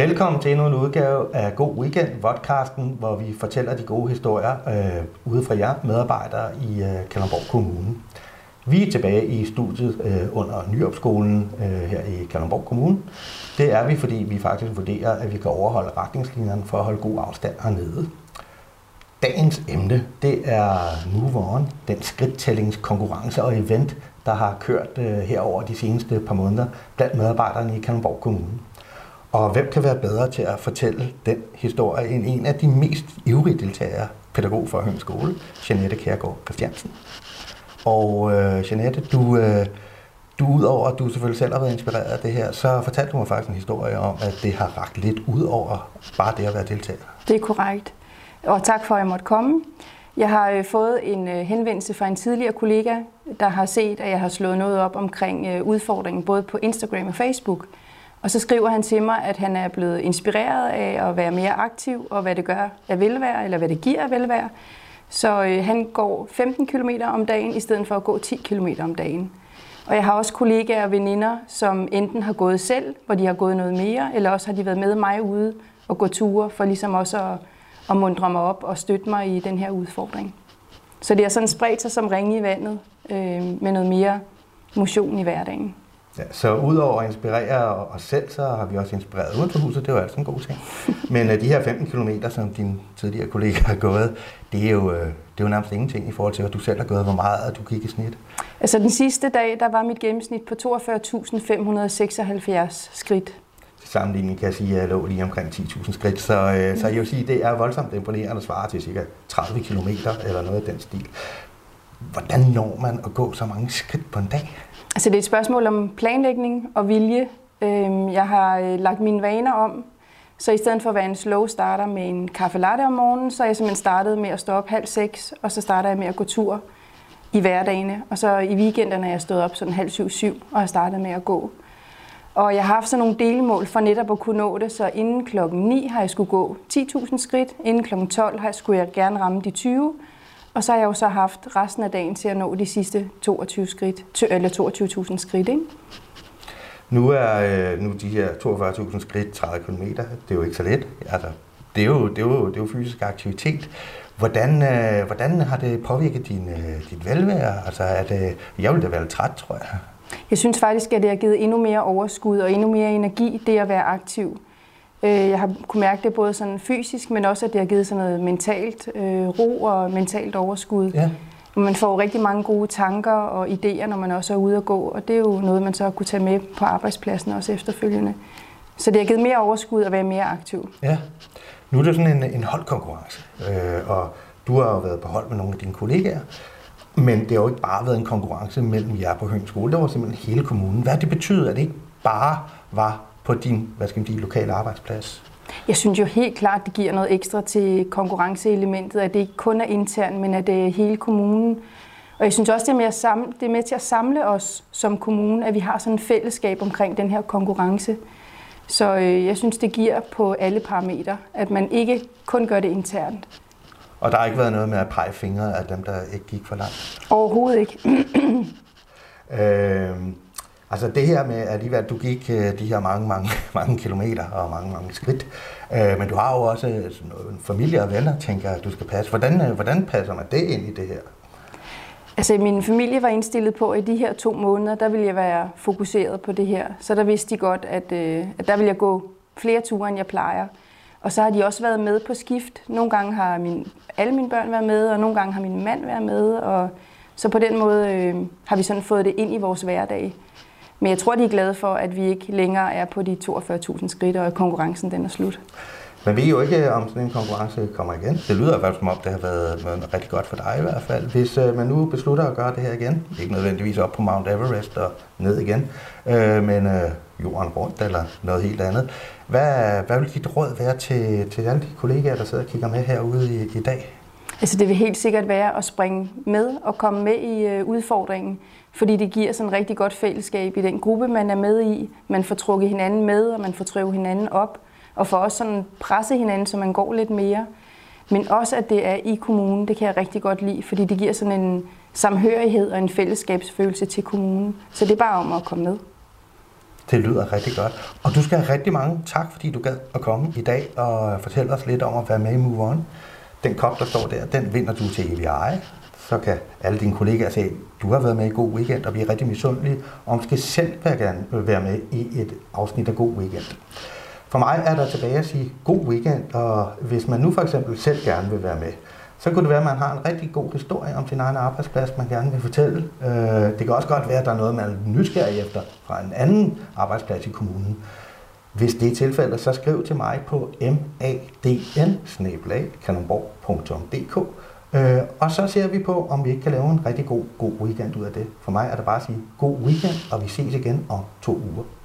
Velkommen til endnu en udgave af God Weekend, podcasten, hvor vi fortæller de gode historier ude fra jer medarbejdere i Kallenborg Kommune. Vi er tilbage i studiet under Nyopskolen her i Kallenborg Kommune. Det er vi, fordi vi faktisk vurderer, at vi kan overholde retningslinjerne for at holde god afstand hernede. Dagens emne, det er Move On, den skridttællingskonkurrence og event, der har kørt herover de seneste par måneder blandt medarbejderne i Kallenborg Kommune. Og hvem kan være bedre til at fortælle den historie end en af de mest ivrige deltagere, pædagog fra Høng Skole, Jeanette Kærgaard Christiansen. Og Jeanette, du udover at du selvfølgelig selv har været inspireret af det her, så fortalte du mig faktisk en historie om, at det har rakt lidt ud over bare det at være deltager. Det er korrekt. Og tak for, at jeg måtte komme. Jeg har fået en henvendelse fra en tidligere kollega, der har set, at jeg har slået noget op omkring udfordringen både på Instagram og Facebook. Og så skriver han til mig, at han er blevet inspireret af at være mere aktiv, og hvad det gør af velvære, eller hvad det giver af velvære. Så han går 15 km om dagen, i stedet for at gå 10 km om dagen. Og jeg har også kollegaer og veninder, som enten har gået selv, hvor de har gået noget mere, eller også har de været med mig ude og gå ture, for ligesom også at muntre mig op og støtte mig i den her udfordring. Så det har sådan spredt sig som ringe i vandet, med noget mere motion i hverdagen. Ja, så udover at inspirere os selv, så har vi også inspireret uden for huset, det var altså en god ting. Men de her 15 kilometer, som dine tidligere kollegaer har gået, det er jo nærmest ingenting i forhold til, hvad du selv har gået, hvor meget du gik i snit. Altså den sidste dag, der var mit gennemsnit på 42.576 skridt. Til sammenligning kan jeg sige, at jeg lå lige omkring 10.000 skridt, så jeg vil sige, at det er voldsomt imponerende at svare til ca. 30 kilometer eller noget af den stil. Hvordan når man at gå så mange skridt på en dag? Altså det er et spørgsmål om planlægning og vilje. Jeg har lagt mine vaner om, så i stedet for at være en slow starter med en kaffe latte om morgenen, så er jeg simpelthen startet med at stå op 5:30, og så starter jeg med at gå tur i hverdagene. Og så i weekenderne er jeg stået op sådan 6:30-7, og har startet med at gå. Og jeg har haft sådan nogle delmål for netop at kunne nå det, så inden klokken 9 har jeg skulle gå 10.000 skridt, inden klokken 12 skulle jeg gerne ramme de 20. Og så har jeg jo så haft resten af dagen til at nå de sidste 22.000 skridt, ikke? Nu er de her 42.000 skridt, 30 km, det er jo ikke så let. Altså, det er jo fysisk aktivitet. Hvordan har det påvirket dit velvære? Altså, jeg ville da være lidt træt, tror jeg. Jeg synes faktisk, at det har givet endnu mere overskud og endnu mere energi, det at være aktiv. Jeg har kunnet mærke det både sådan fysisk, men også at det har givet sådan noget mentalt ro og mentalt overskud. Ja. Man får rigtig mange gode tanker og idéer, når man også er ude at gå, og det er jo noget, man så har kunnet tage med på arbejdspladsen også efterfølgende. Så det har givet mere overskud at være mere aktiv. Ja. Nu er det sådan en holdkonkurrence, og du har jo været på hold med nogle af dine kollegaer, men det har jo ikke bare været en konkurrence mellem jer på Høng Skole, det var simpelthen hele kommunen. Hvad det betyder, at det ikke bare var på din, hvad skal man sige, lokale arbejdsplads? Jeg synes jo helt klart, det giver noget ekstra til konkurrenceelementet, at det ikke kun er internt, men at det er hele kommunen. Og jeg synes også, det er med til at samle os som kommune, at vi har sådan et fællesskab omkring den her konkurrence. Så jeg synes, det giver på alle parametre, at man ikke kun gør det internt. Og der har ikke været noget med at pege fingre af dem, der ikke gik for langt? Overhovedet ikke. Altså det her med alligevel, du gik de her mange kilometer og mange skridt, men du har jo også en familie og venner, tænker at du skal passe. Hvordan passer man det ind i det her? Altså min familie var indstillet på, at i de her 2 måneder, der ville jeg være fokuseret på det her. Så der vidste de godt, at der ville jeg gå flere ture, end jeg plejer. Og så har de også været med på skift. Nogle gange har alle mine børn været med, og nogle gange har min mand været med. Og så på den måde har vi sådan fået det ind i vores hverdag. Men jeg tror, de er glade for, at vi ikke længere er på de 42.000 skridt, og konkurrencen den er slut. Men vi ved jo ikke, om sådan en konkurrence kommer igen. Det lyder i hvert fald, som om det har været rigtig godt for dig i hvert fald. Hvis man nu beslutter at gøre det her igen, ikke nødvendigvis op på Mount Everest og ned igen, men jorden rundt eller noget helt andet. Hvad vil dit råd være til alle de kollegaer, der sidder og kigger med herude i dag? Altså det vil helt sikkert være at springe med og komme med i udfordringen, fordi det giver sådan et rigtig godt fællesskab i den gruppe, man er med i. Man får trukket hinanden med, og man får trukket hinanden op, og får også sådan presse hinanden, så man går lidt mere. Men også at det er i kommunen, det kan jeg rigtig godt lide, fordi det giver sådan en samhørighed og en fællesskabsfølelse til kommunen. Så det er bare om at komme med. Det lyder rigtig godt. Og du skal have rigtig mange tak, fordi du gad at komme i dag og fortælle os lidt om at være med i Move On. Den kop, der står der, den vinder du til Eliaje. Så kan alle dine kollegaer se, at du har været med i God Weekend og blive rigtig misundelige, og måske selv gerne være med i et afsnit af God Weekend. For mig er der tilbage at sige god weekend, og hvis man nu for eksempel selv gerne vil være med, så kunne det være, at man har en rigtig god historie om sin egen arbejdsplads, man gerne vil fortælle. Det kan også godt være, at der er noget, man er nysgerrig efter fra en anden arbejdsplads i kommunen. Hvis det er tilfældet, så skriv til mig på madn@kallenborg.dk, og så ser vi på, om vi ikke kan lave en rigtig god weekend ud af det. For mig er det bare at sige god weekend, og vi ses igen om 2 uger.